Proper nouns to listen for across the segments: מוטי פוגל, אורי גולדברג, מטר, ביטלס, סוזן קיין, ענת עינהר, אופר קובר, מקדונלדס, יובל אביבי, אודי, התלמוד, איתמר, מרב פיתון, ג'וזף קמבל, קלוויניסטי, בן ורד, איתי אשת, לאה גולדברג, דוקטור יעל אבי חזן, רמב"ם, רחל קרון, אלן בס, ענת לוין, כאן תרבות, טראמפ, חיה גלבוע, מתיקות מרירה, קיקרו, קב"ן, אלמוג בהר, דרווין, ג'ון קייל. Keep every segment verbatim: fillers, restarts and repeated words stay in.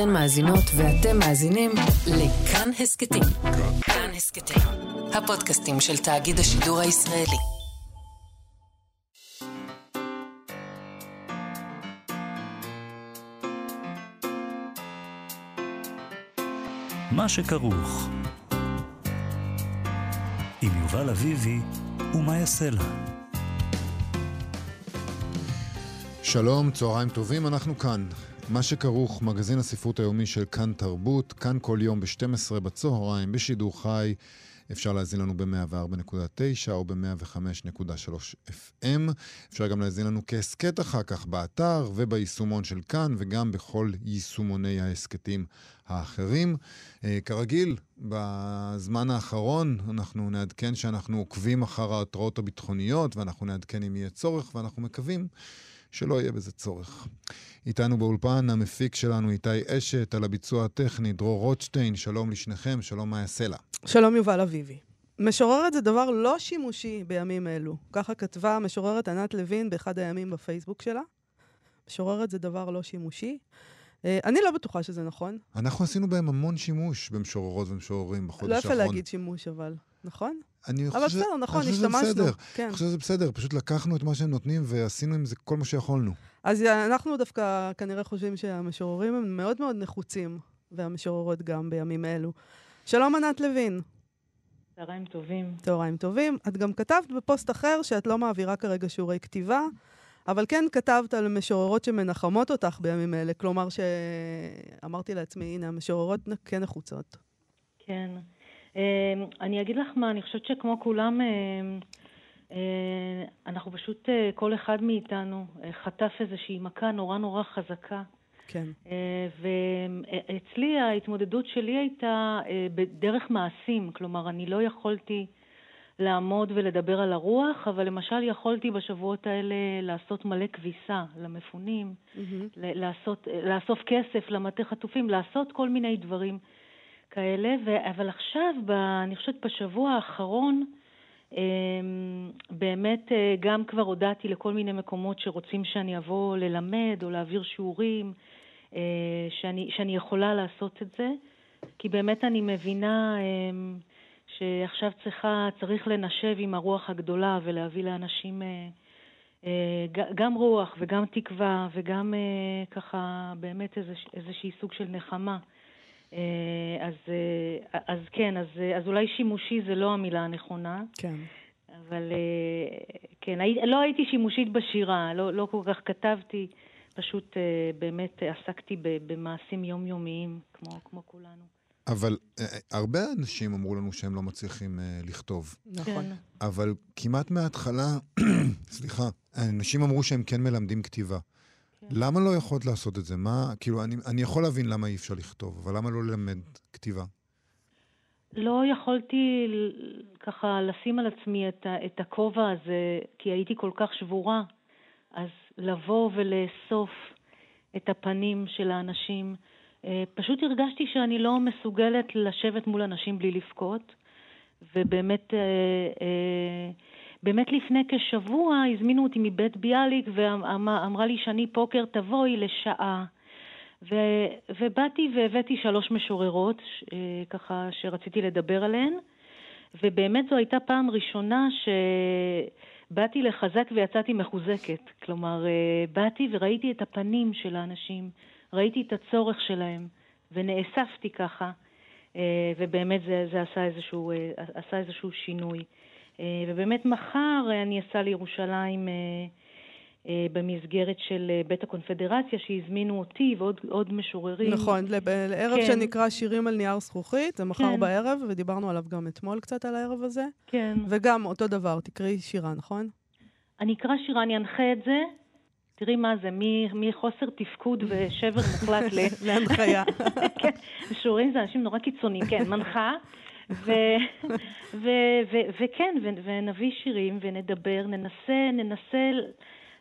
אתן מאזינות ואתם מאזינים לכאן הסקטים. כאן הסקטים, הפודקאסטים של תאגיד השידור הישראלי. מה שכרוך עם יובל אביבי ומה יעשה לה. שלום, צהריים טובים, אנחנו כאן. מה שכרוך, מגזין הספרות היומי של כאן תרבות, כאן כל יום ב-שתים עשרה בצהריים, בשידור חי. אפשר להזין לנו ב-מאה וארבע נקודה תשע או ב-מאה וחמש נקודה שלוש אף אם. אפשר גם להזין לנו כהסקט אחר כך באתר וביישומון של כאן, וגם בכל יישומוני ההסקטים האחרים. כרגיל, בזמן האחרון אנחנו נעדכן שאנחנו עוקבים אחר ההתראות הביטחוניות, ואנחנו נעדכן אם יהיה צורך, ואנחנו מקווים שלא יהיה בזה צורך. איתנו באולפן המפיק שלנו איתי אשת, על הביצוע הטכני דרור רוטשטיין. שלום לשניכם, שלום מה יעשה לה. שלום יובל אביבי. משוררת זה דבר לא שימושי בימים אלו. ככה כתבה משוררת ענת לוין באחד הימים בפייסבוק שלה. משוררת זה דבר לא שימושי. אני לא בטוחה שזה נכון. אנחנו עשינו בהם המון שימוש במשוררות ומשוררים בחודש האחרון. לא אפשר להגיד שימוש אבל, נכון? אבל בסדר, נכון, השתמשנו. אני חושב שזה בסדר, פשוט לקחנו את מה שהם נותנים ועשינו עם זה כל מה שיכולנו. אז אנחנו דווקא כנראה חושבים שהמשוררים הם מאוד מאוד נחוצים, והמשוררות גם בימים אלו. שלום ענת לוין. צהריים טובים. צהריים טובים. את גם כתבת בפוסט אחר שאת לא מעבירה כרגע שיעורי כתיבה, אבל כן כתבת על משוררות שמנחמות אותך בימים אלה, כלומר שאמרתי לעצמי, הנה, המשוררות כן נחוצות. כן. אני אגיד לך מה, אני חושבת שכמו כולם, אנחנו פשוט, כל אחד מאיתנו חטף איזושהי מכה נורא נורא חזקה. כן. ואצלי ההתמודדות שלי הייתה בדרך מעשים, כלומר אני לא יכולתי לעמוד ולדבר על הרוח, אבל למשל יכולתי בשבועות האלה לעשות מלא כביסה למפונים, לעשות, לאסוף כסף למטה חטופים, לעשות כל מיני דברים כאלה, ו- אבל עכשיו, ב- אני חושבת בשבוע האחרון, אה, באמת אה, גם כבר הודעתי לכל מיני מקומות שרוצים שאני אבוא ללמד או להעביר שיעורים, אה, שאני, שאני יכולה לעשות את זה, כי באמת אני מבינה אה, שעכשיו צריכה, צריך לנשב עם הרוח הגדולה ולהביא לאנשים אה, אה, גם רוח וגם תקווה וגם אה, ככה באמת איזה, איזשהי סוג של נחמה. אז, אז כן, אז, אז אולי שימושי זה לא המילה הנכונה. כן. אבל, כן, לא הייתי שימושית בשירה, לא, לא כל כך כתבתי, פשוט באמת עסקתי במעשים יומיומיים, כמו, כמו כולנו. אבל הרבה אנשים אמרו לנו שהם לא מצליחים לכתוב. נכון. אבל כמעט מההתחלה, סליחה, אנשים אמרו שהם כן מלמדים כתיבה. למה לא יכולת לעשות את זה? מה, כאילו, אני, אני יכול להבין למה אי אפשר לכתוב, אבל למה לא ללמד כתיבה? לא יכולתי ככה לשים על עצמי את, את הכובע הזה, כי הייתי כל כך שבורה. אז לבוא ולאסוף את הפנים של האנשים, פשוט הרגשתי שאני לא מסוגלת לשבת מול אנשים בלי לבכות, ובאמת... באמת לפני כשבוע הזמינו אותי מבית ביאליק ואמרה לי שאני פוקר תבואי לשעה. ובאתי והבאתי שלוש משוררות ככה שרציתי לדבר עליהן. ובאמת זו הייתה פעם ראשונה שבאתי לחזק ויצאתי מחוזקת. כלומר, באתי וראיתי את הפנים של האנשים, ראיתי את הצורך שלהם ונאספתי ככה. ובאמת זה, זה עשה איזשהו, עשה איזשהו שינוי. ובאמת מחר אני אסע לירושלים במסגרת של בית הקונפדרציה שהזמינו אותי ועוד עוד משוררים. נכון, לערב שנקרא שירים על נייר זכוכית, זה מחר בערב, ודיברנו עליו גם אתמול קצת על הערב הזה. כן. וגם אותו דבר, תקראי שירה, נכון? אני אקרא שירה, אני אנחה את זה. תראי מה זה, מחוסר תפקוד ושבר מוחלט ל... להנחיה. כן, משוררים זה אנשים נורא קיצוניים, כן, מנחה. וכן, ונביא שירים ונדבר, ננסה, ננסה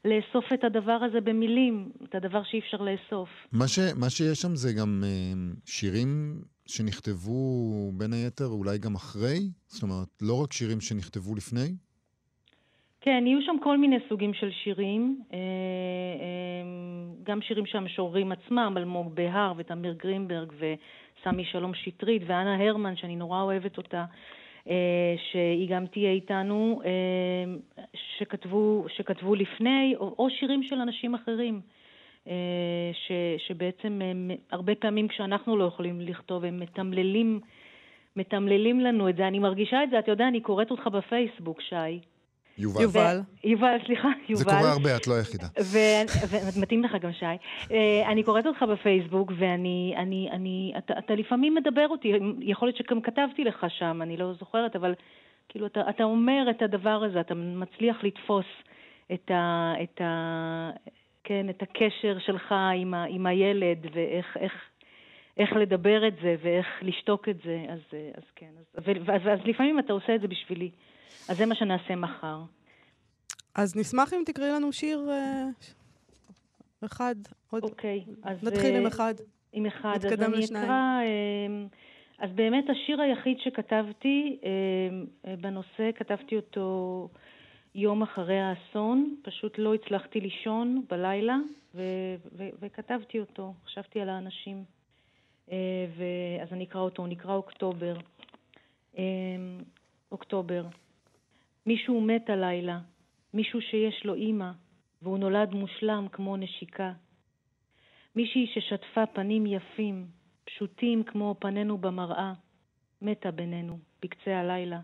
לאסוף את הדבר הזה במילים, את הדבר שאי אפשר לאסוף. מה שיש שם זה גם שירים שנכתבו בין היתר, אולי גם אחרי? זאת אומרת, לא רק שירים שנכתבו לפני? כן, יהיו שם כל מיני סוגים של שירים, גם שירים שהמשוררים עצמם, אלמוג בהר ותמיר גרינברג וסמי שלום שיטרית ואנה הרמן, שאני נורא אוהבת אותה, שהיא גם תהיה איתנו, שכתבו, שכתבו לפני, או שירים של אנשים אחרים, ש, שבעצם הרבה פעמים כשאנחנו לא יכולים לכתוב, הם מתמללים, מתמללים לנו את זה. אני מרגישה את זה, את יודע, אני קוראת אותך בפייסבוק, שי. יובל. יובל. יובל, סליחה, יובל. זה קורה הרבה, את לא היחידה. ומתאים לך גם שי. אני קוראת אותך בפייסבוק, ואני, אני, אני, אתה, אתה לפעמים מדבר אותי, יכול להיות שגם כתבתי לך שם, אני לא זוכרת, אבל כאילו, אתה, אתה אומר את הדבר הזה, אתה מצליח לתפוס את ה, את ה, כן, את הקשר שלך עם ה, עם הילד, ואיך, איך, איך לדבר את זה, ואיך לשתוק את זה, אז, אז כן. אז, ואז, אז לפעמים אתה עושה את זה בשבילי. אז זה מה שנעשה מחר. אז נשמח אם תקראי לנו שיר uh, אחד. אוקיי. Okay, נתחיל uh, עם אחד. עם אחד. נתקדם לשניים. אקרא, uh, אז באמת השיר היחיד שכתבתי, uh, uh, בנושא כתבתי אותו יום אחרי האסון. פשוט לא הצלחתי לישון בלילה, ו- ו- וכתבתי אותו. חשבתי על האנשים. Uh, ו- אז אני אקרא אותו, הוא נקרא אוקטובר. Uh, אוקטובר. מישהו מת הלילה, מישהו שיש לו אימא, והוא נולד מושלם כמו נשיקה. מישהי ששטפה פנים יפים, פשוטים כמו פנינו במראה, מתה בינינו, בקצה הלילה.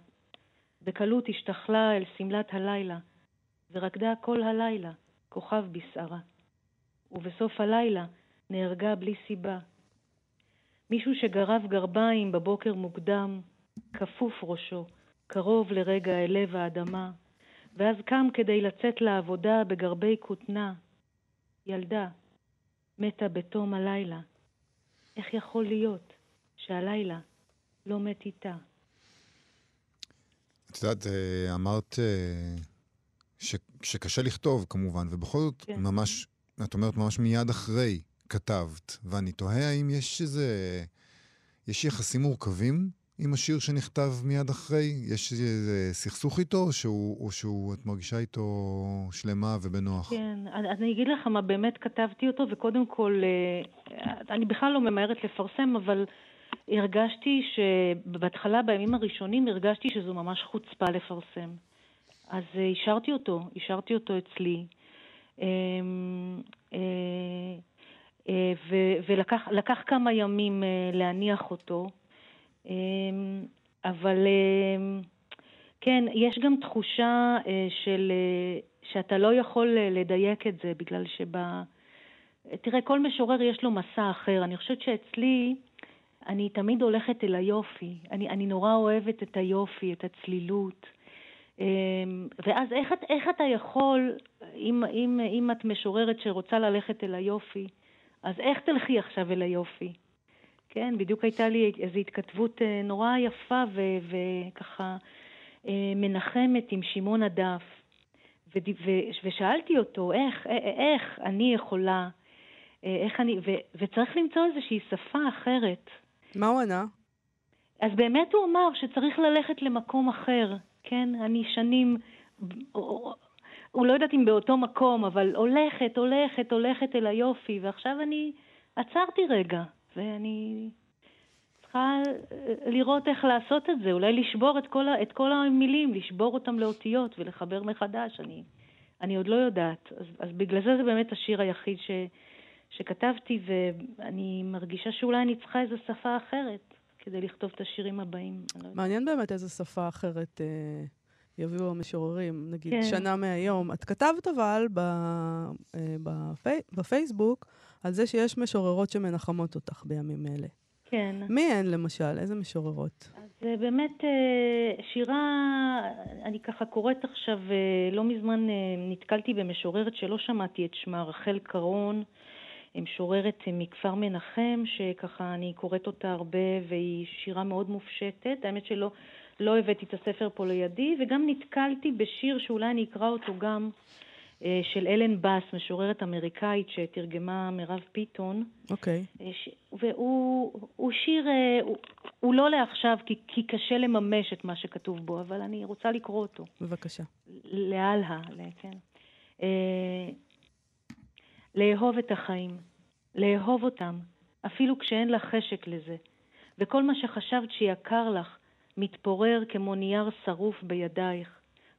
בקלות השתחלה אל סמלת הלילה, ורקדה כל הלילה, כוכב בשערה. ובסוף הלילה נהרגה בלי סיבה. מישהו שגרב גרביים בבוקר מוקדם, כפוף ראשו, קרוב לרגע אל לב האדמה, ואז קם כדי לצאת לעבודה בגרבי כותנה. ילדה, מתה בתום הלילה. איך יכול להיות שהלילה לא מת איתה? את יודעת, אמרת ש... שקשה לכתוב כמובן, ובכל זאת כן. ממש, את אומרת ממש מיד אחרי כתבת, ואני תוהה האם יש איזה, יש יחסים מורכבים? עם השיר שנכתב מיד אחרי, יש סכסוך איתו, או שאת מרגישה איתו שלמה ובנוח? כן, אני אגיד לך מה באמת כתבתי אותו, וקודם כל, אני בכלל לא ממהרת לפרסם, אבל הרגשתי שבהתחלה, בימים הראשונים, הרגשתי שזו ממש חוצפה לפרסם. אז השארתי אותו, השארתי אותו אצלי. ולקח, לקח כמה ימים להניח אותו, אבל כן, יש גם תחושה של שאתה לא יכול לדייק את זה, בגלל שבה, תראה, כל משורר יש לו מסע אחר. אני חושבת שאצלי, אני תמיד הולכת אל היופי, אני, אני נורא אוהבת את היופי, את הצלילות, ואז איך, איך אתה יכול, אם, אם, אם את משוררת שרוצה ללכת אל היופי, אז איך תלכי עכשיו אל היופי? כן, בדיוק הייתה לי איזו התכתבות נורא יפה וככה מנחמת עם שמעון הדף, ושאלתי אותו איך איך אני יכולה, איך אני, וצריך למצוא איזושהי שפה אחרת. מה הוא ענה? אז באמת הוא אמר שצריך ללכת למקום אחר, כן, אני שנים, הוא לא יודעת אם באותו מקום, אבל הולכת, הולכת, הולכת אל היופי, ועכשיו אני עצרתי רגע. ואני צריכה לראות איך לעשות את זה, אולי לשבור את כל, את כל המילים, לשבור אותם לאותיות ולחבר מחדש, אני, אני עוד לא יודעת. אז, אז בגלל זה זה באמת השיר היחיד ש, שכתבתי, ואני מרגישה שאולי אני צריכה איזו שפה אחרת כדי לכתוב את השירים הבאים. מעניין באמת איזו שפה אחרת אה, יביאו המשוררים, נגיד כן. שנה מהיום. את כתבת אבל ב, אה, בפי, בפייסבוק, על זה שיש משוררות שמנחמות אותך בימים אלה. כן. מי הן למשל? איזה משוררות? אז באמת שירה, אני ככה קוראת עכשיו, לא מזמן נתקלתי במשוררת שלא שמעתי את שמה, רחל קרון, משוררת מכפר מנחם, שככה אני קוראת אותה הרבה, והיא שירה מאוד מופשטת. האמת שלא לא הבאתי את הספר פה לידי, וגם נתקלתי בשיר שאולי אני אקרא אותו גם, של אלן בס, משוררת אמריקאית שתרגמה מרב פיתון. אוקיי. והוא שיר, הוא לא לעכשיו, כי קשה לממש את מה שכתוב בו, אבל אני רוצה לקרוא אותו. בבקשה. להלאה, כן. לאהוב את החיים, לאהוב אותם, אפילו כשאין לך חשק לזה. וכל מה שחשבת שיקר לך, מתפורר כמו נייר שרוף בידייך,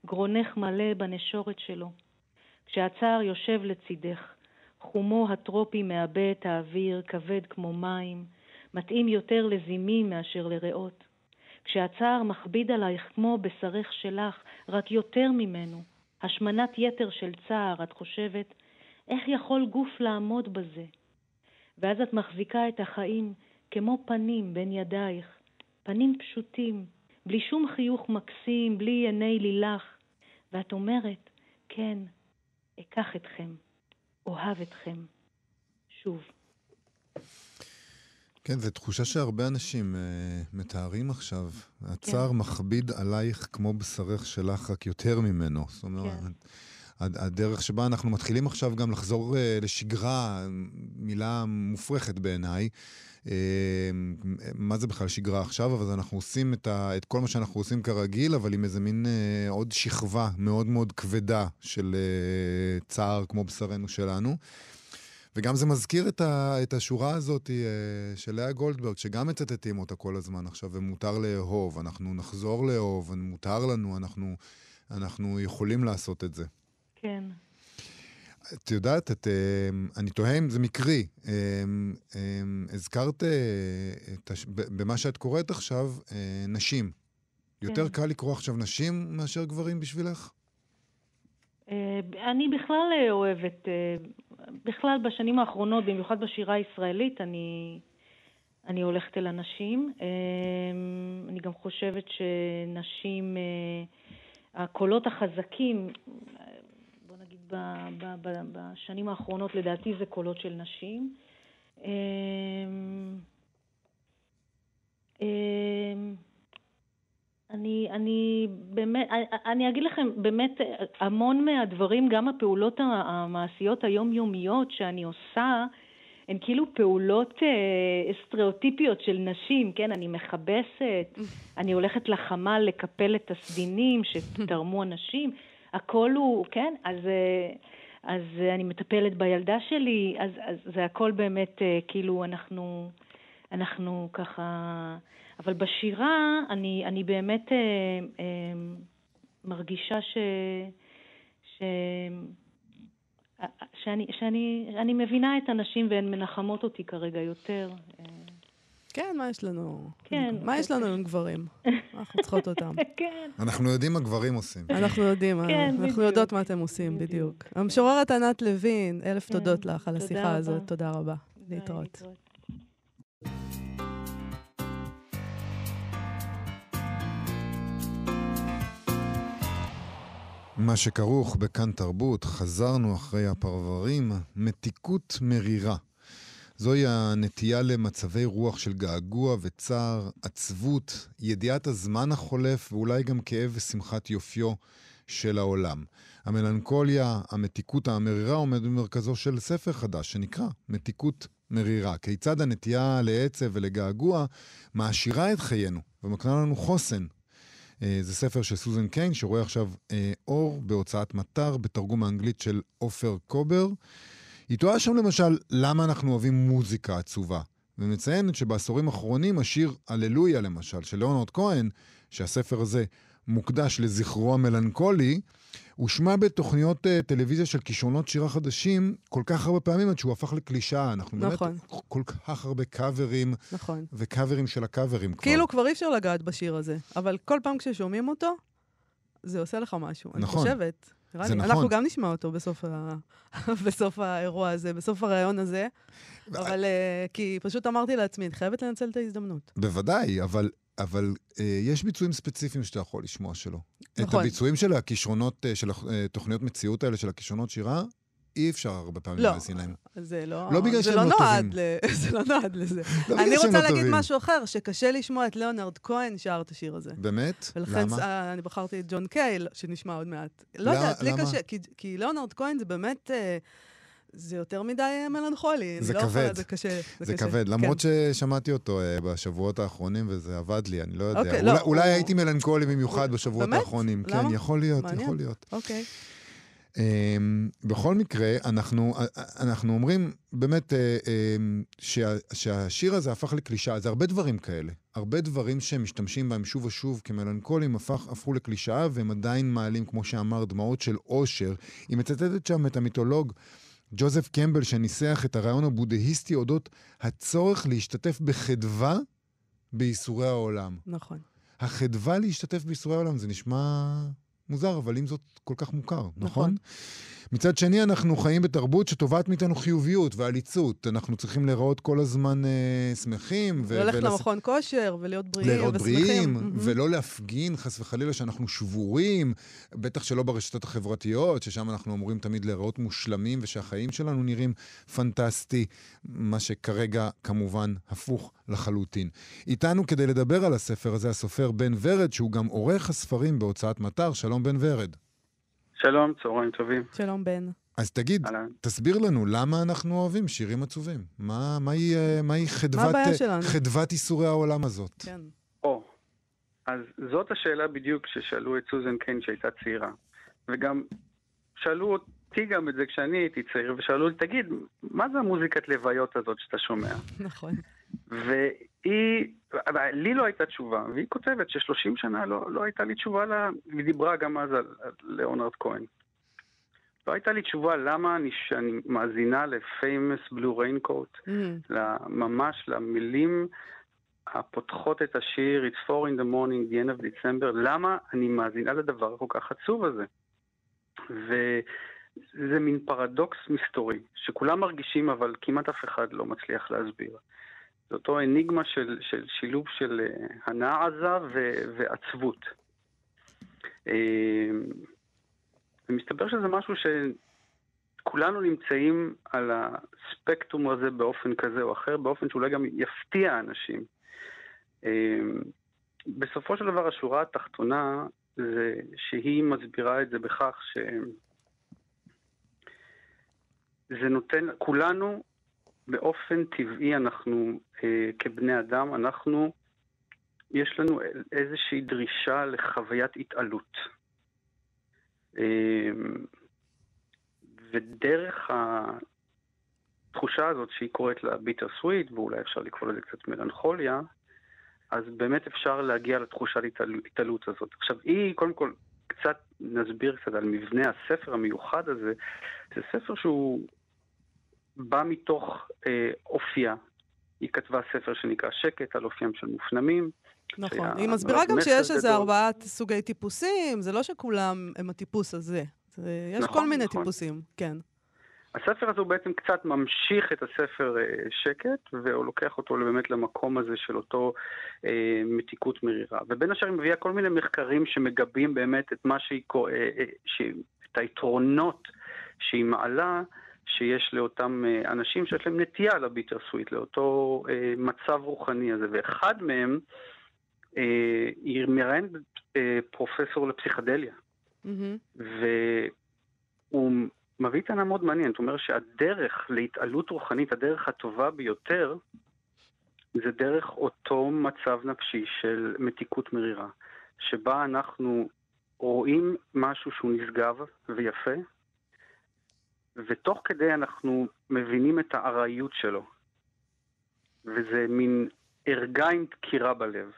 גרונך מלא בנשורת שלו. כשהצער יושב לצידך, חומו הטרופי מאבד את האוויר, כבד כמו מים, מתאים יותר לזימים מאשר לריאות. כשהצער מכביד עלייך כמו בשרך שלך, רק יותר ממנו, השמנת יתר של צער, את חושבת, איך יכול גוף לעמוד בזה? ואז את מחזיקה את החיים כמו פנים בין ידייך, פנים פשוטים, בלי שום חיוך מקסים, בלי עיני לילך, ואת אומרת, כן, אקח אתכם, אוהב אתכם, שוב. כן, זו תחושה שהרבה אנשים אה, מתארים עכשיו. הצער כן. מכביד עלייך כמו בשרך שלך, רק יותר ממנו. זאת אומרת, כן. הדרך שבה אנחנו מתחילים עכשיו גם לחזור אה, לשגרה, מילה מופרכת בעיניי. אה, מה זה בכלל שגרה עכשיו? אבל אנחנו עושים את, ה, את כל מה שאנחנו עושים כרגיל, אבל עם איזה מין אה, עוד שכבה מאוד מאוד כבדה של אה, צער כמו בשרנו שלנו. וגם זה מזכיר את, ה, את השורה הזאת של לאה גולדברג, שגם מצטטים אותה כל הזמן עכשיו, ומותר לאהוב, אנחנו נחזור לאהוב, מותר לנו, אנחנו, אנחנו יכולים לעשות את זה. כן. את יודעת, את, אני תוהה אם זה מקרי, הזכרת את, במה שאת קוראת עכשיו, נשים. כן. יותר קל לקרוא עכשיו נשים מאשר גברים בשבילך? אני בכלל אוהבת... בכלל בשנים האחרונות, במיוחד בשירה הישראלית, אני, אני הולכת אל הנשים. אני גם חושבת שנשים, הקולות החזקים, בוא נגיד ב, ב, ב, בשנים האחרונות, לדעתי זה קולות של נשים. אני, אני, באמת, אני אגיד לכם, באמת המון מהדברים, גם הפעולות המעשיות היומיומיות שאני עושה, הן כאילו פעולות אה, סטריאוטיפיות של נשים, כן? אני מחבסת, אני הולכת לחמה לקפל את הסדינים שתרמו אנשים, הכל הוא, כן? אז, אה, אז אה, אני מטפלת בילדה שלי, אז, אז זה הכל באמת אה, כאילו אנחנו, אנחנו ככה... אבל בשירה אני אני באמת אה, אה, מרגישה ש ש שאני שאני אני מבינה את הנשים והן מנחמות אותי כרגע יותר. כן, מה יש לנו? כן, מה יש לנו עם גברים? אנחנו צריכות אותם. כן. אנחנו יודעים מה גברים עושים. אנחנו יודעים, אנחנו יודעות מה אתם עושים, בדיוק. המשוררת ענת לוין, אלף תודות לך על השיחה הזאת. תודה רבה. להתראות. מה שכרוך בכאן תרבות, חזרנו אחרי הפרברים, מתיקות מרירה. זוהי הנטייה למצבי רוח של געגוע וצער, עצבות, ידיעת הזמן החולף ואולי גם כאב ושמחת יופיו של העולם. המלנכוליה, המתיקות המרירה עומד במרכזו של ספר חדש שנקרא מתיקות מרירה. כיצד הנטייה לעצב ולגעגוע מעשירה את חיינו ומקנה לנו חוסן. זה ספר של סוזן קיין, שרואה עכשיו אה, אור בהוצאת מטר, בתרגום האנגלית של אופר קובר. היא תוהה שם למשל, למה אנחנו אוהבים מוזיקה עצובה? ומציינת שבעשורים האחרונים השיר הללויה למשל, של לאונרד כהן, שהספר הזה מוקדש לזכרו המלנכולי, הוא שמע בתוכניות אה, טלוויזיה של כישרונות שירה חדשים, כל כך הרבה פעמים עד שהוא הפך לקלישה. אנחנו נכון. באמת כל כך הרבה קאברים, נכון. וקאברים של הקאברים כבר. כאילו כבר אי אפשר לגעת בשיר הזה, אבל כל פעם כששומעים אותו, זה עושה לך משהו. נכון. אני חושבת, נכון. אנחנו גם נשמע אותו בסוף, ה... בסוף האירוע הזה, בסוף הרעיון הזה, אבל uh, כי פשוט אמרתי לעצמי, את חייבת לנצל את ההזדמנות. בוודאי, אבל... אבל אה, יש ביצועים ספציפיים שאתה יכול לשמוע שלו. נכון. את הביצועים של הכישרונות, אה, של התוכניות מציאות האלה, של הכישרונות שירה, אי אפשר הרבה פעמים להסין להם. זה לא נועד לזה. אני רוצה להגיד משהו אחר, שקשה לשמוע את לאונרד כהן שר את השיר הזה. באמת? למה? אני בחרתי את ג'ון קייל, שנשמע עוד מעט. לא יודעת, לי קשה, כי לאונרד כהן זה באמת... זה יותר מדי מלנכולי. זה כבד. זה קשה. זה כבד, למרות ששמעתי אותו בשבועות האחרונים, וזה עבד לי, אני לא יודע. אולי הייתי מלנכולי במיוחד בשבועות האחרונים. כן, יכול להיות, יכול להיות. אוקיי. בכל מקרה, אנחנו, אנחנו אומרים באמת שה, שהשיר הזה הפך לקלישה. אז הרבה דברים כאלה, הרבה דברים שמשתמשים בהם שוב ושוב כמלנכולים, הפך, הפכו לקלישה, והם עדיין מעלים, כמו שאמר, דמעות של אושר. היא מצטטת שם את המיתולוג ג'וזף קמבל, שניסח את הרעיון הבודהיסטי אודות הצורך להשתתף בחדווה בייסורי העולם. נכון. החדווה להשתתף בייסורי העולם, זה נשמע... מוזר, אבל אם זאת כל כך מוכר, נכון? מצד שני, אנחנו חיים בתרבות שטובעת מאיתנו חיוביות ועליצות. אנחנו צריכים לראות כל הזמן שמחים. ללכת למכון כושר ולהיות בריאים ושמחים. ולא להפגין חס וחלילה שאנחנו שבורים, בטח שלא ברשתות החברתיות, ששם אנחנו אמורים תמיד לראות מושלמים, ושהחיים שלנו נראים פנטסטי, מה שכרגע כמובן הפוך לחלוטין. איתנו כדי לדבר על הספר הזה, הסופר בן ורד, שהוא גם עורך הספרים בהוצאת מטר. שלום בן ורד. שלום, צהריים טובים. שלום בן. אז תגיד, תסביר לנו למה אנחנו אוהבים שירים עצובים. מה, מהי, מהי חדוות, חדוות איסורי העולם הזאת? כן. או, אז זאת השאלה בדיוק ששאלו את סוזן קיין שהייתה צעירה. וגם שאלו אותי גם את זה כשאני הייתי צעיר, ושאלו לי, תגיד, מה זה המוזיקת לוויות הזאת שאתה שומע? נכון. והיא, לי לא הייתה תשובה, והיא כותבת ששלושים שנה לא, לא הייתה לי תשובה, לה, היא דיברה גם אז על, על לאונרד כהן. לא הייתה לי תשובה למה אני, שאני מאזינה ל-Famous Blue Raincoat, mm-hmm. ממש למילים הפותחות את השיר, It's four in the morning, the end of December, למה אני מאזינה לדבר כל כך עצוב הזה. וזה מין פרדוקס מסתורי, שכולם מרגישים, אבל כמעט אף אחד לא מצליח להסביר. זה אותו אניגמה של, של שילוב של הנאה עזה ו, ועצבות. ומסתבר שזה משהו שכולנו נמצאים על הספקטרום הזה באופן כזה או אחר, באופן שאולי גם יפתיע אנשים. בסופו של דבר השורה התחתונה זה שהיא מסבירה את זה בכך שזה נותן, כולנו באופן טבעי אנחנו אה, כבני אדם, אנחנו, יש לנו איזושהי דרישה לחוויית התעלות. אה, ודרך התחושה הזאת שהיא קוראת לה ביטר סוויט, ואולי אפשר לקרוא לזה קצת מלנכוליה, אז באמת אפשר להגיע לתחושה להתעלות הזאת. עכשיו, היא קודם כל, קצת נסביר קצת על מבנה הספר המיוחד הזה, זה ספר שהוא... בא מתוך אה, אופייה. היא כתבה ספר שנקרא שקט על אופיים של מופנמים. נכון, היא מסבירה גם שיש איזה ארבעה סוגי טיפוסים, זה לא שכולם הם הטיפוס הזה. זה, יש נכון, כל מיני נכון. טיפוסים, כן. הספר הזה הוא בעצם קצת ממשיך את הספר אה, שקט, והוא לוקח אותו באמת למקום הזה של אותו אה, מתיקות מרירה. ובין השאר היא מביאה כל מיני מחקרים שמגבים באמת את מה שהיא, אה, אה, שהיא, את היתרונות שהיא מעלה, שיש לאותם אנשים שיש להם נטייה לביטר סוויט, לאותו אה, מצב רוחני הזה. ואחד מהם, אה, היא מראיין אה, פרופסור לפסיכדליה. Mm-hmm. והוא מביא טענה מאוד מעניינת. הוא אומר שהדרך להתעלות רוחנית, הדרך הטובה ביותר, זה דרך אותו מצב נפשי של מתיקות מרירה, שבה אנחנו רואים משהו שהוא נשגב ויפה, ותוך כדי אנחנו מבינים את העריות שלו. וזה מין הרגע עם דקירה בלב.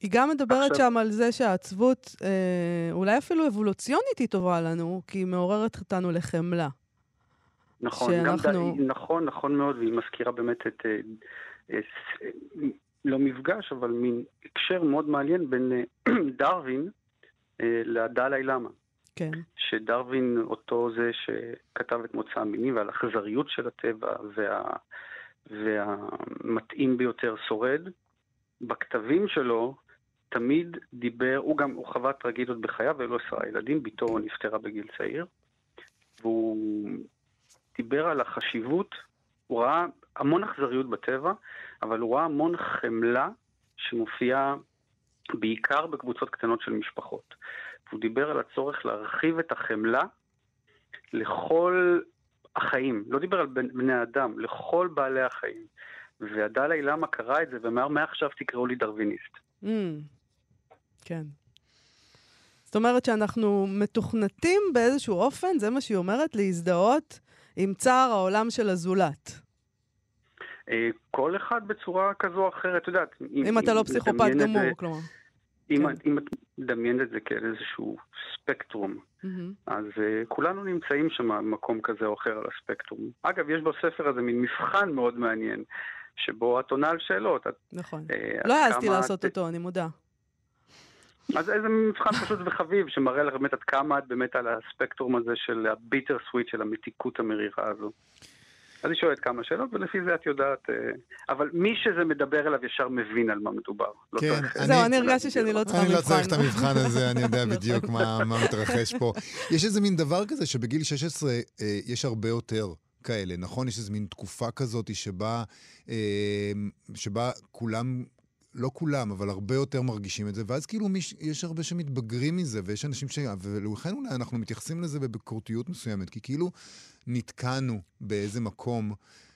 היא גם מדברת עכשיו... שם על זה שהעצבות, אה, אולי אפילו אבולוציונית היא טובה לנו, כי היא מעוררת אותנו לחמלה. נכון, שאנחנו... גם ד... נכון, נכון מאוד, והיא מזכירה באמת את... אה, אה, אה, לא מפגש, אבל מין הקשר מאוד מעניין בין אה, דרווין אה, לדלי למה. כן. שדרווין אותו זה שכתב את מוצא המיני ועל החזריות של הטבע וה... והמתאים ביותר שורד, בכתבים שלו תמיד דיבר, הוא גם הוא חווה טרגדיות בחייו, ולא עשרה ילדים, ביתו נפטרה בגיל צעיר, והוא דיבר על החשיבות, הוא ראה המון אכזריות בטבע, אבל הוא ראה המון חמלה שמופיעה בעיקר בקבוצות קטנות של משפחות. הוא דיבר על הצורך להרחיב את החמלה לכל החיים, לא דיבר על בני אדם, לכל בעלי החיים. והדלי למה קרא את זה, ואמר, מעכשיו תקראו לי דרוויניסט. Mm. כן. זאת אומרת שאנחנו מתוכנתים באיזשהו אופן, זה מה שהיא אומרת, להזדהות עם צער העולם של הזולת. כל אחד בצורה כזו או אחרת, אתה יודעת. אם, אם אתה לא פסיכופת גמור, זה, כלומר. אם, כן. אם את דמיינת את זה כאל איזשהו ספקטרום, mm-hmm. אז uh, כולנו נמצאים שם מקום כזה או אחר על הספקטרום. אגב, יש בספר הזה מין מבחן מאוד מעניין, שבו את עונה על שאלות. את, נכון. Uh, לא העזתי לעשות את... אותו, אני מודה. אז איזה מבחן פשוט וחביב, שמראה לך באמת עד כמה את באמת על הספקטרום הזה של הביטר סוויט, של המתיקות המרירה הזו. אז היא שואלת כמה שאלות, ולפי זה את יודעת, אבל מי שזה מדבר אליו ישר מבין על מה מדובר. זהו, אני הרגשתי שאני לא צריכה מבחן. אני לא צריך את המבחן הזה, אני יודע בדיוק מה מתרחש פה. יש איזה מין דבר כזה שבגיל שש עשרה יש הרבה יותר כאלה, נכון? יש איזה מין תקופה כזאת שבה כולם, לא כולם, אבל הרבה יותר מרגישים את זה, ואז כאילו יש הרבה שמתבגרים מזה, ויש אנשים ש... ולכן אולי אנחנו מתייחסים לזה בביקורתיות מסוימת, כי כאילו נתקענו באיזה מקום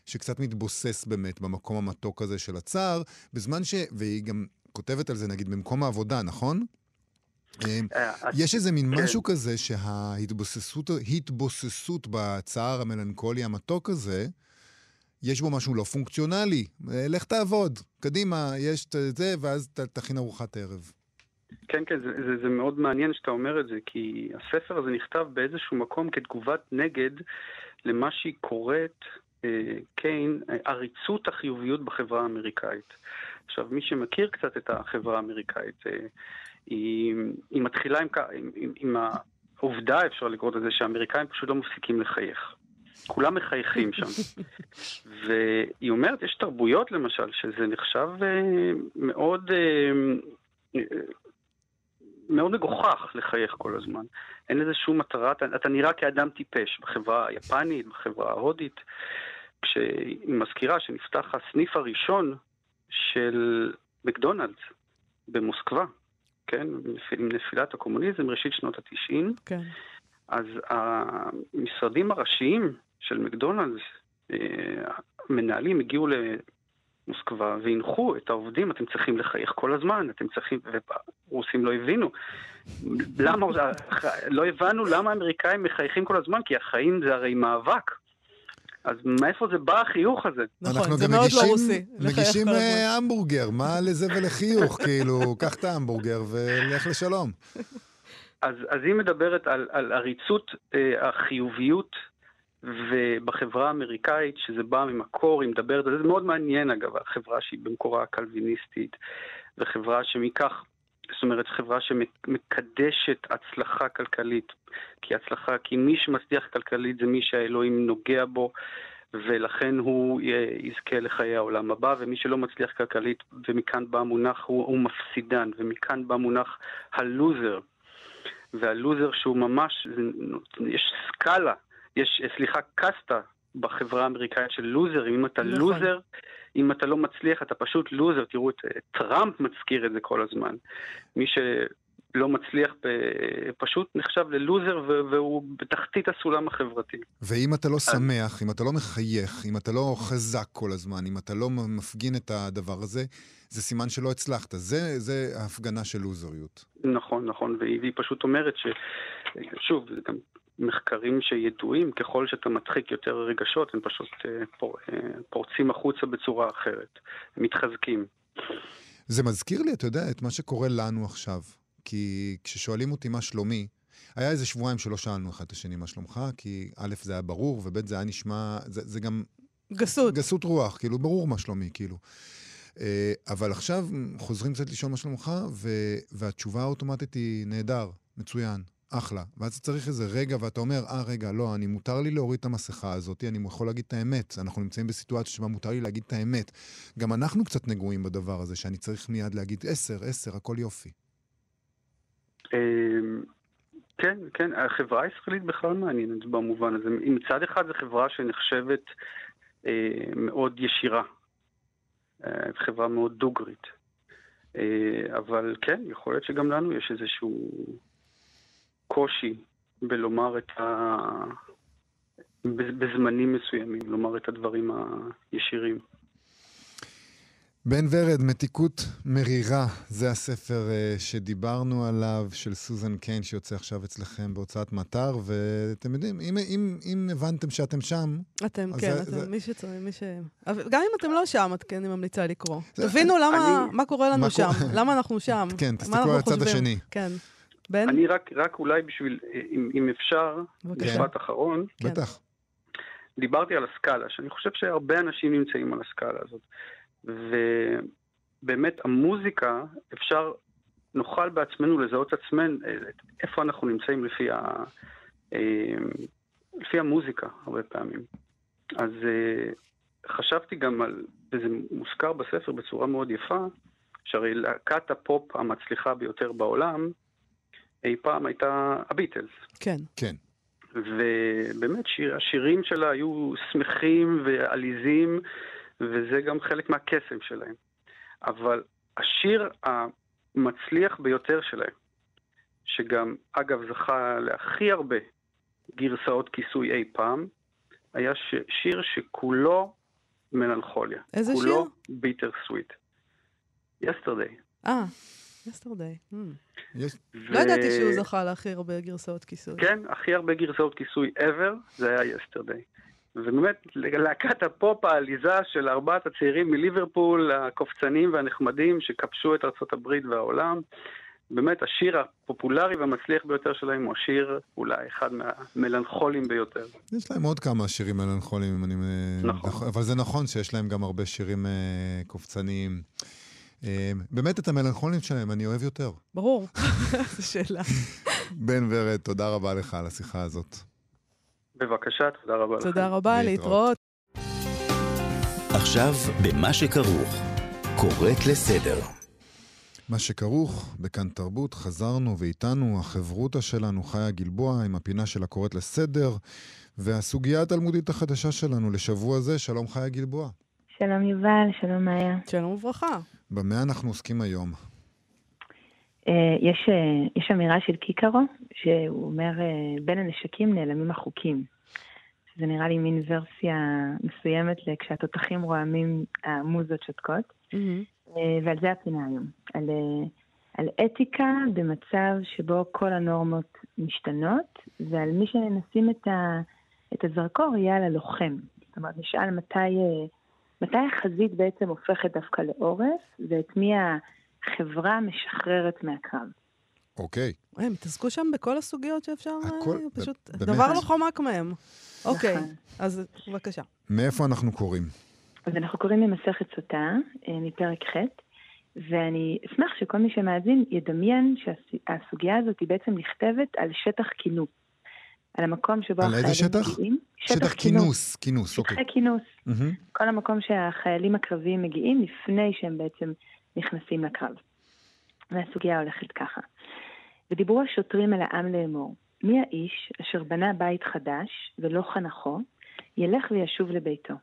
שקצת מתבוסס באמת, במקום המתוק הזה של הצער, בזמן ש... והיא גם כותבת על זה, נגיד, במקום העבודה, נכון? יש איזה מין משהו כזה שההתבוססות, התבוססות בצער המלנכולי המתוק הזה, יש בו משהו לא פונקציונלי, לך תעבוד, קדימה, יש את זה, ואז תכין ארוחת ערב. כן, כן, זה, זה, זה מאוד מעניין שאתה אומר את זה, כי הספר הזה נכתב באיזשהו מקום כתגובת נגד למה שהיא קוראת, אה, קיין, עריצות החיוביות בחברה האמריקאית. עכשיו, מי שמכיר קצת את החברה האמריקאית, אה, היא, היא מתחילה עם, עם, עם העובדה, אפשר לקרוא את זה, שהאמריקאים פשוט לא מפסיקים לחייך. כולם מחייכים שם. והיא אומרת, יש תרבויות למשל, שזה נחשב מאוד, מאוד מגוחך לחייך כל הזמן. אין לזה שום מטרה, אתה נראה כאדם טיפש בחברה היפנית, בחברה ההודית, כשהיא מזכירה שנפתח הסניף הראשון של מקדונלדס במוסקבה, כן? עם נפילת הקומוניזם, ראשית שנות התשעים. כן. אז המשרדים הראשיים של מקדונלדס, מנהלים, הגיעו למוסקבה והנחו את העובדים, אתם צריכים לחייך כל הזמן, אתם צריכים, והרוסים לא הבינו. למה, לא הבנו למה האמריקאים מחייכים כל הזמן, כי החיים זה הרי מאבק. אז מאיפה זה בא החיוך הזה? אנחנו גם מגישים המבורגר, מה לזה ולחיוך, כאילו, קח את ההמבורגר ולך לשלום. אז, אז היא מדברת על, על עריצות אה, החיוביות ובחברה האמריקאית, שזה בא ממקור, היא מדברת, זה מאוד מעניין אגב, החברה שהיא במקורה הקלוויניסטית, וחברה שמכך, זאת אומרת, חברה שמקדשת הצלחה כלכלית, כי הצלחה, כי מי שמצליח כלכלית זה מי שהאלוהים נוגע בו, ולכן הוא יזכה לחיי העולם הבא, ומי שלא מצליח כלכלית, ומכאן בא מונח, הוא, הוא מפסידן, ומכאן בא מונח הלוזר, והלוזר שהוא ממש, יש סקאלה, יש, סליחה, קסטה בחברה האמריקאית של לוזר. אם אתה נכון. לוזר, אם אתה לא מצליח, אתה פשוט לוזר. תראו, את, טראמפ מזכיר את זה כל הזמן. מי שלא מצליח פשוט נחשב ללוזר, והוא בתחתית הסולם החברתי. ואם אתה לא שמח, אם אתה לא מחייך, אם אתה לא חזק כל הזמן, אם אתה לא מפגין את הדבר הזה, זה סימן שלא הצלחת. זה, זה ההפגנה של לוזריות. נכון, נכון. והיא פשוט אומרת ש... שוב, זה גם מחקרים שידועים, ככל שאתה מדחיק יותר רגשות, הם פשוט פור... פורצים החוצה בצורה אחרת. הם מתחזקים. זה מזכיר לי, אתה יודע, את מה שקורה לנו עכשיו. כי כששואלים אותי מה שלומי, היה איזה שבועיים שלא שאלנו אחד את השני מה שלומך, כי א' זה היה ברור, וב' זה היה נשמע... זה, זה גם... גסות. גסות רוח, כאילו, ברור מה שלומי, כאילו. אבל עכשיו חוזרים קצת לשאול מה שלומך, והתשובה האוטומטית היא נהדר, מצוין, אחלה. ואז צריך איזה רגע, ואתה אומר, אה, רגע, לא, אני מותר לי להוריד את המסכה הזאת, אני יכול להגיד את האמת. אנחנו נמצאים בסיטואציה שבה מותר לי להגיד את האמת. גם אנחנו קצת נגועים בדבר הזה, שאני צריך מיד להגיד עשר, עשר, הכל יופי. כן, כן, החברה הישראלית בכלל מעניינת במובן הזה. מצד אחד זו חברה שנחשבת אה, מאוד ישירה, אה, חברה מאוד דוגרית, אה, אבל כן, יכול להיות שגם לנו יש איזשהו קושי בלומר את ה... בזמנים מסוימים, לומר את הדברים הישירים. בן ורד, מתיקות מרירה, זה הספר uh, שדיברנו עליו, של סוזן קיין, שיוצא עכשיו אצלכם בהוצאת מטר, ואתם יודעים, אם, אם, אם הבנתם שאתם שם... אתם, כן, זה, אתם, זה... מי שצריך, מי ש... גם אם אתם לא שם, את כן, אני ממליצה לקרוא. זה... תבינו למה, אני... מה קורה לנו מה שם, למה אנחנו שם, כן, תסתכלו על הצד השני. כן. בן? אני רק, רק אולי בשביל, אם, אם אפשר, בשפט אחרון. כן. בטח. דיברתי על הסקאלה, שאני חושב שהרבה אנשים נמצאים על הסקאלה הזאת. ובאמת המוזיקה, אפשר, נוכל בעצמנו לזהות עצמנו, איפה אנחנו נמצאים לפי, ה, לפי המוזיקה, הרבה פעמים. אז חשבתי גם על, וזה מוזכר בספר בצורה מאוד יפה, שהרי להקת הפופ המצליחה ביותר בעולם, אי פעם הייתה הביטלס. כן. כן. ובאמת שיר, השירים שלה היו שמחים ועליזים, וזה גם חלק מהקסם שלהם. אבל השיר המצליח ביותר שלהם, שגם אגב זכה להכי הרבה גרסאות כיסוי אי פעם, היה ש, שיר שכולו מלנכוליה. איזה כולו שיר? כולו ביטר סוויט. יסטרדיי. אה. יסטרדיי. לא ידעתי שהוא זכה להכי הרבה גרסאות כיסוי. כן, הכי הרבה גרסאות כיסוי ever, זה היה יסטרדיי. ובאמת, להקת הפופ העליזה של ארבעת הצעירים מליברפול, הקופצנים והנחמדים שכבשו את ארצות הברית והעולם, באמת השיר הפופולרי והמצליח ביותר שלהם הוא השיר אולי אחד מהמלנכולים ביותר. יש להם עוד כמה שירים מלנכולים, אבל זה נכון שיש להם גם הרבה שירים קופצניים. באמת את המלנכולים שלהם אני אוהב יותר. ברור, זו שאלה. בן ורד, תודה רבה לך על השיחה הזאת. בבקשה, תודה רבה לך. תודה רבה, להתראות. עכשיו במה שכרוך, קוראת לסדר. מה שכרוך, בכאן תרבות, חזרנו ואיתנו, החברותה שלנו חיה גלבוע עם הפינה שלה קוראת לסדר, והסוגיה התלמודית החדשה שלנו לשבוע זה, שלום חיה גלבוע. שלום יובל, שלום מאיה. שלום וברכה. במה אנחנו עוסקים היום? יש, יש אמירה של קיקרו, שהוא אומר, בין הנשקים נעלמים החוקים. זה נראה לי מין ורסיה מסוימת כשהתותחים רועמים המוזות שותקות. Mm-hmm. ועל זה הפינה היום. על, על אתיקה במצב שבו כל הנורמות משתנות, ועל מי שנשים את, ה, את הזרקור יהיה על הלוחם. זאת אומרת, נשאל מתי... מתי החזית בעצם הופכת דווקא לאורף, ואת מי החברה משחררת מהקרב. אוקיי. הם התעסקו שם בכל הסוגיות שאפשר, פשוט דבר לא חומק מהם. אוקיי, אז בבקשה. מאיפה אנחנו קוראים? אז אנחנו קוראים ממסכת סוטה, מפרק ח', ואני אשמח שכל מי שמאזין ידמיין שהסוגיה הזאת היא בעצם נכתבת על שטח כינוס. על המקום שבו החיילים... על איזה שטח? מגיעים, שטח, שטח כינוס, כינוס, אוקיי. שטחי כינוס. Mm-hmm. כל המקום שהחיילים הקרביים מגיעים לפני שהם בעצם נכנסים לקרב. והסוגיה הולכת ככה. ודיברו השוטרים על העם לאמור. מי האיש אשר בנה בית חדש ולא חנכו, ילך וישוב לביתו.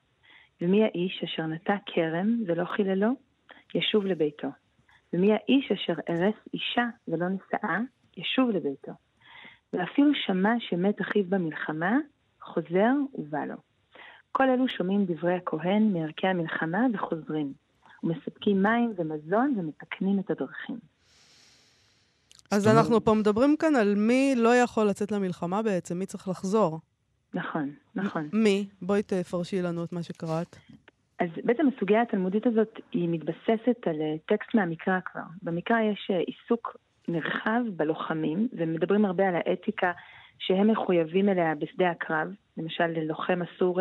ומי האיש אשר נטע כרם ולא חיללו, ישוב לביתו. ומי האיש אשר הרס אישה ולא נשאה, ישוב לביתו. ואפילו שמע שמת אחיו במלחמה, חוזר ובא לו. כל אלו שומעים דברי הכהן מערכי המלחמה וחוזרים. ומספקים מים ומזון ומתקנים את הדרכים. אז אנחנו פה מדברים כאן על מי לא יכול לצאת למלחמה בעצם, מי צריך לחזור. נכון, נכון. מי? בואי תפרשי לנו את מה שקראת. אז בעצם הסוגיה התלמודית הזאת היא מתבססת על טקסט מהמקרא כבר. במקרא יש עיסוק נרחב בלוחמים, ומדברים הרבה על האתיקה שהם מחויבים אליה בשדה הקרב. למשל, ללוחם אסור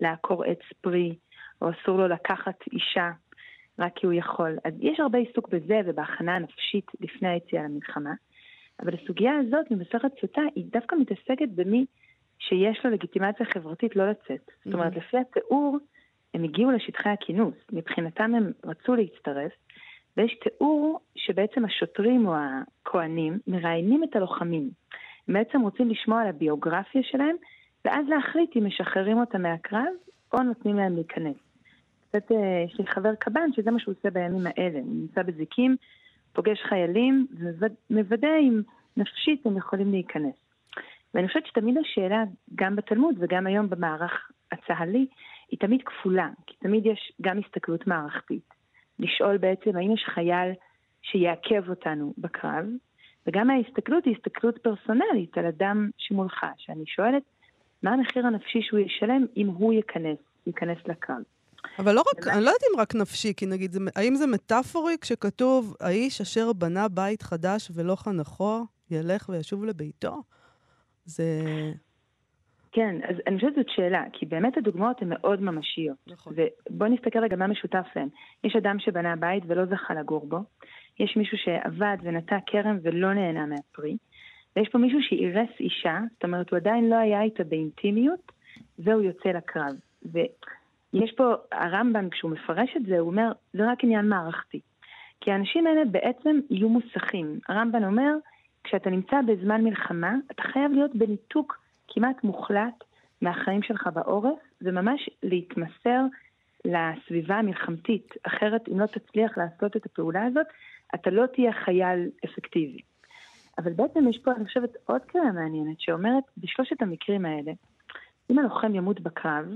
לעקור עץ פרי, או אסור לו לקחת אישה, רק כי הוא יכול. אז יש הרבה עיסוק בזה ובהכנה הנפשית לפני היציאה למלחמה. אבל הסוגיה הזאת, ממסכת סוטה, היא דווקא מתעסקת במי שיש לו לגיטימציה חברתית לא לצאת. Mm-hmm. זאת אומרת, לפי התיאור, הם הגיעו לשטחי הכינוס. מבחינתם הם רצו להצטרף, ויש תיאור שבעצם השוטרים או הכהנים מראיינים את הלוחמים, בעצם רוצים לשמוע על הביוגרפיה שלהם, ואז להחליט אם משחררים אותם מהקרב, או נותנים להם להיכנס. קצת יש לי חבר קב"ן, שזה מה שהוא עושה בימים האלה. הוא נמצא בזיקים, פוגש חיילים, ומוודא אם נפשית הם יכולים להיכנס. ואני חושבת שתמיד השאלה, גם בתלמוד וגם היום במערך הצהלי, היא תמיד כפולה, כי תמיד יש גם הסתכלות מערכתית. לשאול בעצם האם יש חייל שיעכב אותנו בקרב, וגם ההסתכלות היא הסתכלות פרסונלית על אדם שמולך, שאני שואלת מה המחיר הנפשי שהוא ישלם אם הוא ייכנס, ייכנס לקרב. אבל לא רק, אני לא יודעת אם רק נפשי, כי נגיד, זה, האם זה מטאפורי כשכתוב, האיש אשר בנה בית חדש ולא חנכו, ילך וישוב לביתו? זה... כן, אז אני חושבת זאת שאלה, כי באמת הדוגמאות הן מאוד ממשיות. נכון. ובוא נסתכל רגע מה משותף להן. יש אדם שבנה בית ולא זכה לגור בו, יש מישהו שעבד ונטע קרם ולא נהנה מהפרי, ויש פה מישהו שאירס אישה, זאת אומרת, הוא עדיין לא היה איתה באינטימיות, והוא יוצא לקרב. ויש פה, הרמב"ם, כשהוא מפרש את זה, הוא אומר, זה רק עניין מערכתי. כי האנשים האלה בעצם יהיו מוסכים. הרמב"ם אומר, כשאתה נמצא בזמן מלחמה, אתה חייב להיות בניתוק כמעט מוחלט מהחיים שלך בעורף, וממש להתמסר לסביבה המלחמתית. אחרת, אם לא תצליח לעשות את הפעולה הזאת, אתה לא תהיה חייל אפקטיבי. אבל בעצם יש פה, אני חושבת, עוד קריאה מעניינת, שאומרת, בשלושת המקרים האלה, אם הלוחם ימות בקרב,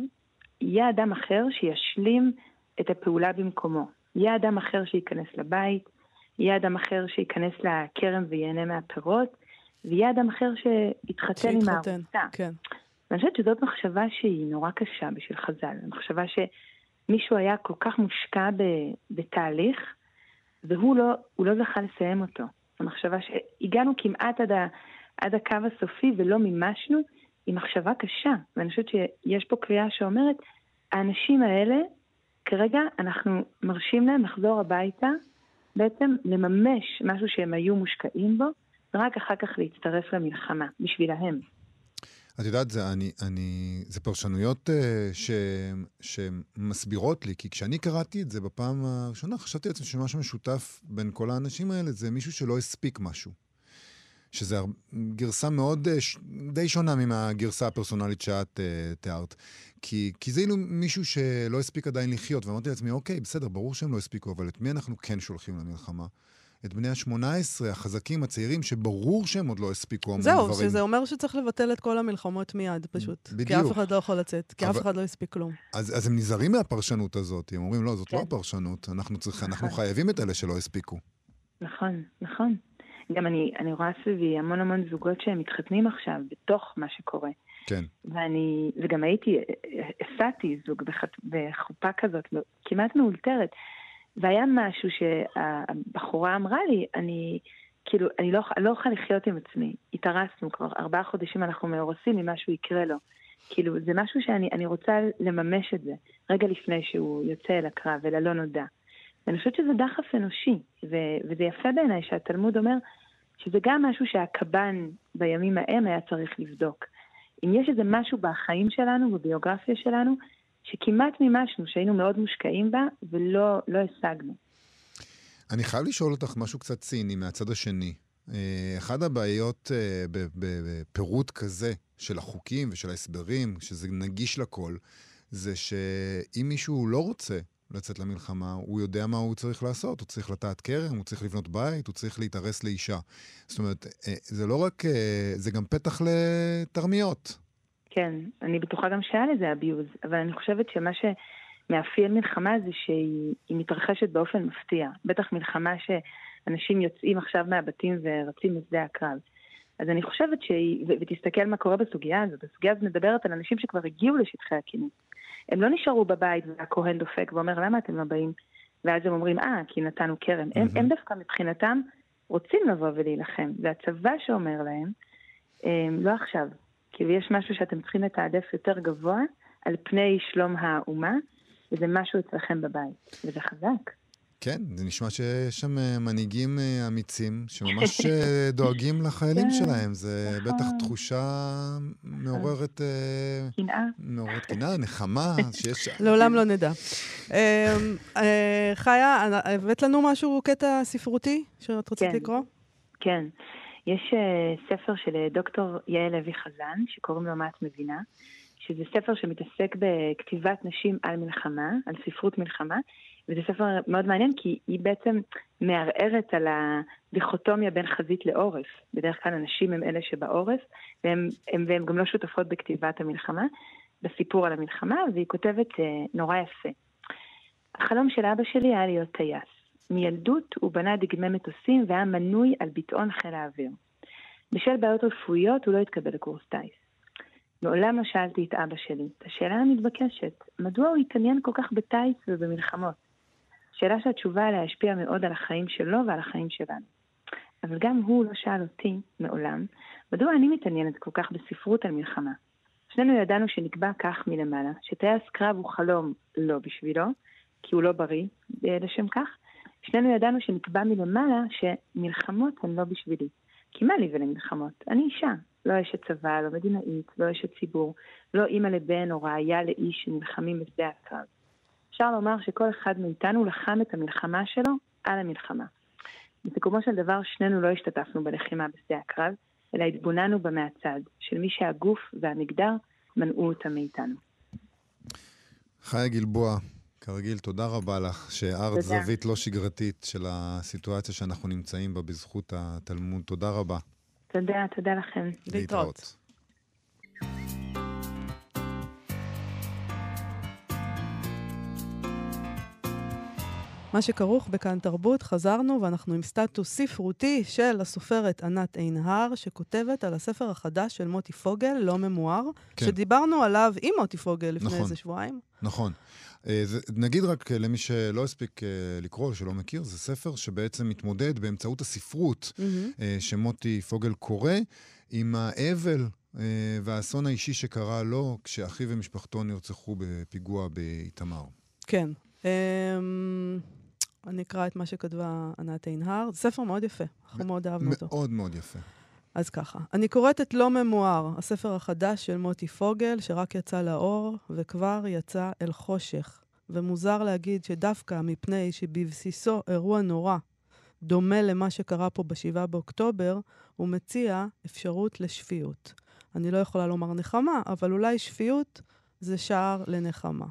יהיה אדם אחר שישלים את הפעולה במקומו. יהיה אדם אחר שייכנס לבית, יהיה אדם אחר שייכנס לקרם וייהנה מהפירות, ויהיה אדם אחר שהתחתן עם הערוצה. כן. ואני חושבת שזאת מחשבה שהיא נורא קשה בשביל חז"ל. מחשבה שמישהו היה כל כך מושקע בתהליך, והוא לא, הוא לא זכה לסיים אותו. המחשבה שהגענו כמעט עד, ה, עד הקו הסופי ולא מימשנו, היא מחשבה קשה. ואני חושבת שיש פה קריאה שאומרת, האנשים האלה, כרגע אנחנו מרשים להם לחזור הביתה, בעצם לממש משהו שהם היו מושקעים בו, רק אחר כך להצטרף למלחמה, בשבילהם. את יודעת, זה, אני, אני, זה פרשנויות ש, שמסבירות לי, כי כשאני קראתי את זה בפעם הראשונה, חשבתי לעצמי שמשהו משותף בין כל האנשים האלה, זה מישהו שלא הספיק משהו. שזה גרסה מאוד, די שונה ממהגרסה הפרסונלית שאת תיארת. כי, כי זה אילו מישהו שלא הספיק עדיין לחיות, ואמרתי לעצמי, אוקיי, בסדר, ברור שהם לא הספיקו, אבל את מי אנחנו כן שולחים למלחמה? את בני ה-שמונה עשרה, החזקים, הצעירים, שברור שהם עוד לא הספיקו המון דברים. זהו, שזה אומר שצריך לבטל את כל המלחמות מיד, פשוט. בדיוק. כי אף אחד לא יכול לצאת, כי אבל... אף אחד לא הספיק כלום. אז, אז הם נזהרים מהפרשנות הזאת, הם אומרים, לא, זאת כן. לא הפרשנות, אנחנו, צריך, נכון. אנחנו חייבים את אלה שלא הספיקו. נכון, נכון. גם אני, אני רואה סביבי המון המון זוגות שהם מתחתנים עכשיו, בתוך מה שקורה. כן. ואני, וגם הייתי, עשיתי זוג בחת, בחופה כזאת, כמעט מאולתרת, והיה משהו שהבחורה אמרה לי, אני, כאילו, אני לא, לא אוכל לחיות עם עצמי. התארסנו כבר, ארבעה חודשים אנחנו מאורסים אם משהו יקרה לו. כאילו, זה משהו שאני, אני רוצה לממש את זה, רגע לפני שהוא יוצא אל הקרב, אלא לא נודע. ואני חושבת שזה דחף אנושי, ו- וזה יפה בעיניי שהתלמוד אומר שזה גם משהו שהקב"ן בימים ההם היה צריך לבדוק. אם יש איזה משהו בחיים שלנו, בביוגרפיה שלנו, שכמעט ממשהו שהיינו מאוד מושקעים בה, ולא לא השגנו. אני חייב לשאול אותך משהו קצת ציני מהצד השני. אחד הבעיות בפירוט כזה של החוקים ושל ההסברים, שזה נגיש לכל, זה שאם מישהו לא רוצה לצאת למלחמה, הוא יודע מה הוא צריך לעשות. הוא צריך לטעת קרם, הוא צריך לבנות בית, הוא צריך להתארס לאישה. זאת אומרת, זה לא רק, זה גם פתח לתרמיות. כן, אני בטוחה גם שהיה לזה אביוז, אבל אני חושבת שמה שמאפיין מלחמה זה שהיא מתרחשת באופן מפתיע. בטח מלחמה שאנשים יוצאים עכשיו מהבתים ורצים לשדה הקרב. אז אני חושבת שהיא, ו- ותסתכל מה קורה בסוגיה הזאת, בסוגיה הזאת מדברת על אנשים שכבר הגיעו לשטחי הכינוס. הם לא נשארו בבית והכהן דופק ואומר, למה אתם לא באים? ואז הם אומרים, אה, כי נתנו קרן. Mm-hmm. הם, הם דווקא מבחינתם רוצים לבוא ולהילחם. והצבא שאומר להם, הם, לא עכשיו. כאילו יש משהו שאתם צריכים לתעדף יותר גבוה על פני שלום האומה, וזה משהו אצלכם בבית, וזה חזק. כן, זה נשמע שיש שם מנהיגים אמיצים, שממש דואגים לחיילים שלהם, זה בטח תחושה מעוררת... קנאה. מעוררת קנאה, נחמה, שיש... לעולם לא נדע. חיה, הבאת לנו משהו, קטע ספרותי, שאת רוצה לקרוא? כן, כן. יש ספר של דוקטור יעל אבי חזן, שקוראים לו מה את מבינה, שזה ספר שמתעסק בכתיבת נשים על מלחמה, על ספרות מלחמה, וזה ספר מאוד מעניין, כי היא בעצם מערערת על הדיכוטומיה בין חזית לעורף. בדרך כלל הנשים הם אלה שבעורף, והם, הם, והם גם לא שותפות בכתיבת המלחמה, בסיפור על המלחמה, והיא כותבת נורא יפה. החלום של אבא שלי היה להיות טייס. מילדות הוא בנה דגמי מטוסים והיה מנוי על ביטאון חיל האוויר. בשל בעיות רפואיות הוא לא התקבל לקורס טייס. מעולם לא שאלתי את אבא שלי. השאלה המתבקשת, מדוע הוא התעניין כל כך בטייס ובמלחמות? שאלה שהתשובה עליה השפיעה מאוד על החיים שלו ועל החיים שלנו. אבל גם הוא לא שאל אותי מעולם, מדוע אני מתעניינת כל כך בספרות על מלחמה? שנינו ידענו שנקבע כך מלמעלה, שטייס קרב הוא חלום לא בשבילו, כי הוא לא בריא לשם כך. שנינו ידענו שנקבע מלמעלה שמלחמות הן לא בשבילי. כי מה לי ולמלחמות? אני אישה. לא יש את צבא, לא מדינאית, לא יש את ציבור, לא אימא לבן או ראיה לאיש שנלחמים בשדה הקרב. אפשר לומר שכל אחד מאיתנו לחם את המלחמה שלו על המלחמה. בסיכומו של דבר שנינו לא השתתפנו בלחימה בשדה הקרב, אלא התבוננו בה מהצד, של מי שהגוף והמגדר מנעו אותה מאיתנו. חיה גלבוע, כרגיל, תודה רבה לך, שארת זווית לא שגרתית של הסיטואציה שאנחנו נמצאים בה בזכות התלמוד. תודה רבה. תודה, תודה לכם. להתראות. מה שכרוך בכאן תרבות, חזרנו ואנחנו עם סטטוס ספרותי של הסופרת ענת עינהר, שכותבת על הספר החדש של מוטי פוגל, לא ממואר, כן. שדיברנו עליו עם מוטי פוגל לפני נכון. איזה שבועיים. נכון. נגיד רק למי שלא הספיק לקרוא, שלא מכיר, זה ספר שבעצם מתמודד באמצעות הספרות שמוטי פוגל קורא עם האבל והאסון האישי שקרה לו כשאחיו ומשפחתו נרצחו בפיגוע באיתמר. כן. אני אקרא את מה שכתבה ענת עינהר. זה ספר מאוד יפה, אנחנו מאוד אהבנו אותו. מאוד מאוד יפה. אז ככה, אני קוראת את לא ממואר, הספר החדש של מוטי פוגל, שרק יצא לאור וכבר יצא אל חושך. ומוזר להגיד שדווקא מפני שבבסיסו אירוע נורא, דומה למה שקרה פה בשבעה באוקטובר, הוא מציע אפשרות לשפיות. אני לא יכולה לומר נחמה, אבל אולי שפיות זה שער לנחמה.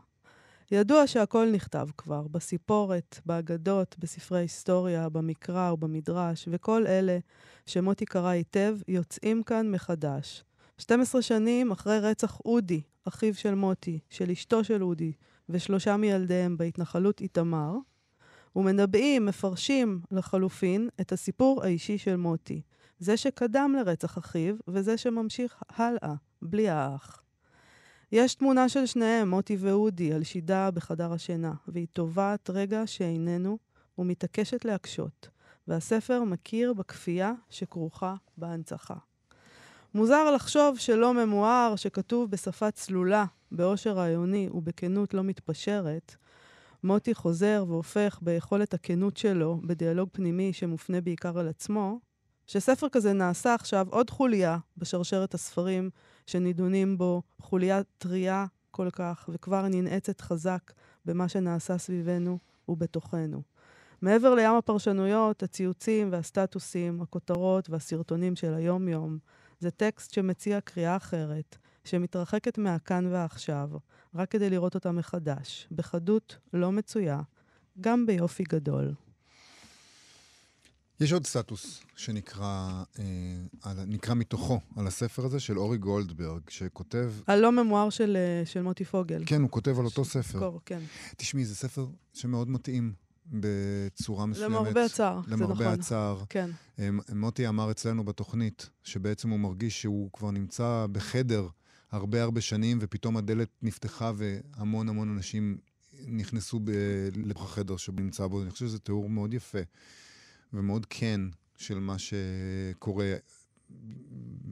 ידוע שהכל נכתב כבר, בסיפורת, באגדות, בספרי היסטוריה, במקרא ובמדרש, וכל אלה שמוטי קרא היטב יוצאים כאן מחדש. שתים עשרה שנים אחרי רצח אודי, אחיו של מוטי, של אשתו של אודי, ושלושה מילדיהם בהתנחלות איתמר, ומנבאים, מפרשים לחלופין את הסיפור האישי של מוטי. זה שקדם לרצח אחיו, וזה שממשיך הלאה, בלי האח. יש תמונה של שניהם, מוטי ואודי, על שידה בחדר השינה, והיא טובעת רגע שאיננו ומתעקשת להקשות, והספר מכיר בכפייה שכרוכה בהנצחה. מוזר לחשוב שלא ממואר, שכתוב בשפה צלולה, באושר רעיוני ובכנות לא מתפשרת, מוטי חוזר והופך ביכולת הכנות שלו, בדיאלוג פנימי שמופנה בעיקר על עצמו, שספר כזה נעשה עכשיו עוד חוליה בשרשרת הספרים שנידונים בו, חוליה טריה כל כך, וכבר ננעצת חזק במה שנעשה סביבנו ובתוכנו. מעבר לים הפרשנויות, הציוצים והסטטוסים, הכותרות והסרטונים של היום-יום, זה טקסט שמציע קריאה אחרת, שמתרחקת מהכאן והעכשיו, רק כדי לראות אותה מחדש, בחדות לא מצויה, גם ביופי גדול. יש עוד סטטוס שנקרא אה, נקרא מתוכו על הספר הזה של אורי גולדברג, שכותב... הלא ממואר של, של מוטי פוגל. כן, הוא כותב על אותו ש... ספר. קור, כן. תשמעי, זה ספר שמאוד מתאים בצורה מסוימת. למרבה הצער, זה נכון. למרבה הצער. כן. מוטי אמר אצלנו בתוכנית, שבעצם הוא מרגיש שהוא כבר נמצא בחדר הרבה הרבה שנים, ופתאום הדלת נפתחה והמון המון אנשים נכנסו ב... לבח החדר שנמצא בו. אני חושב שזה תיאור מאוד יפה. ומאוד כן של מה שקורה,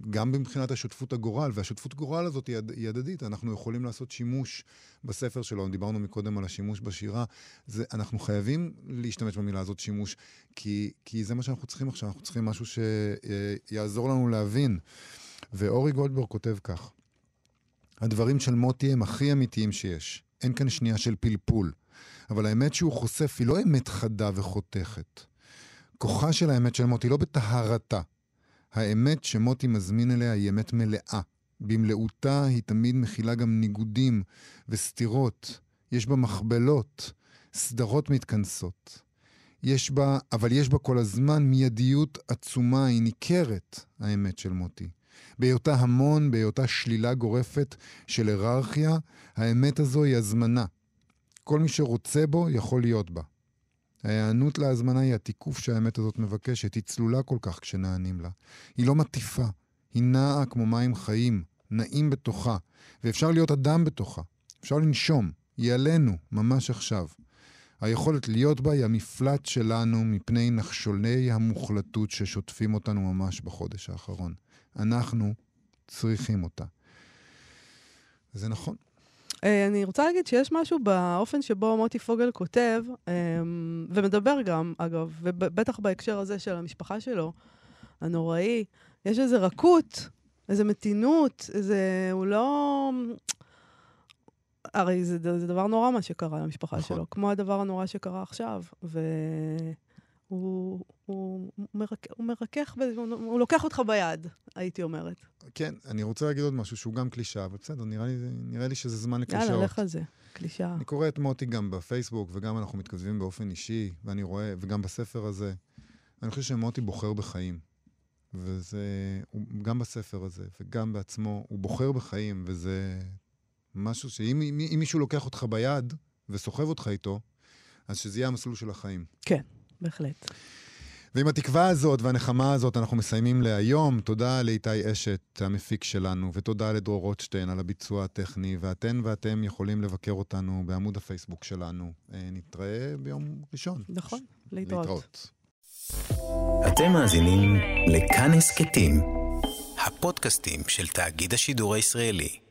גם מבחינת השותפות הגורל, והשותפות הגורל הזאת היא הדדית, אנחנו יכולים לעשות שימוש בספר שלו, דיברנו מקודם על השימוש בשירה, זה, אנחנו חייבים להשתמש במילה הזאת שימוש, כי, כי זה מה שאנחנו צריכים עכשיו, אנחנו צריכים משהו שיעזור לנו להבין, ואורי גולדברג כותב כך, הדברים של מוטי הם הכי אמיתיים שיש, אין כאן שנייה של פלפול, אבל האמת שהוא חושף היא לא אמת חדה וחותכת, כוחה של האמת של מוטי לא בטהרתה, האמת שמוטי מזמין אליה היא אמת מלאה. במלאותה היא תמיד מכילה גם ניגודים וסתירות. יש בה מחבלות, סדרות מתכנסות. יש בה, אבל יש בה כל הזמן מיידיות עצומה, היא ניכרת, האמת של מוטי. בהיותה המון, בהיותה שלילה גורפת של היררכיה, האמת הזו היא הזמנה. כל מי שרוצה בו יכול להיות בה. ההיענות להזמנה היא התיקוף שהאמת הזאת מבקשת, היא צלולה כל כך כשנענים לה. היא לא מטיפה, היא נעה כמו מים חיים, נעים בתוכה, ואפשר להיות אדם בתוכה, אפשר לנשום, היא עלינו, ממש עכשיו. היכולת להיות בה היא המפלט שלנו מפני נחשולי המוחלטות ששוטפים אותנו ממש בחודש האחרון. אנחנו צריכים אותה. זה נכון. אני רוצה להגיד שיש משהו באופן שבו מוטי פוגל כותב, ומדבר גם, אגב, ובטח בהקשר הזה של המשפחה שלו, הנוראי, יש איזה רכות, איזה מתינות, איזה, הוא לא... הרי זה, זה דבר נורא מה שקרה למשפחה נכון. שלו, כמו הדבר הנורא שקרה עכשיו, והוא הוא מרק, הוא מרקח, הוא, הוא לוקח אותך ביד, הייתי אומרת. כן, אני רוצה להגיד עוד משהו שהוא גם קלישה, אבל בסדר, נראה לי, נראה לי שזה זמן לקלישאות. יאללה, לך על זה, קלישה. אני קורא את מוטי גם בפייסבוק, וגם אנחנו מתכתבים באופן אישי, ואני רואה, וגם בספר הזה, אני חושב שמוטי בוחר בחיים, וזה, הוא, גם בספר הזה, וגם בעצמו, הוא בוחר בחיים, וזה... משהו שאם מישהו לוקח אותך ביד וסוחב אותך איתו, אז שזה יהיה המסלול של החיים. כן, בהחלט. ועם התקווה הזאת והנחמה הזאת אנחנו מסיימים להיום. תודה לאיתי אשת המפיק שלנו, ותודה לדרור רוטשטיין על הביצוע הטכני, ואתן ואתם יכולים לבקר אותנו בעמוד הפייסבוק שלנו. נתראה ביום ראשון. נכון, להתראות. אתם מאזינים לכאן הסקטים, הפודקאסטים של תאגיד השידור הישראלי.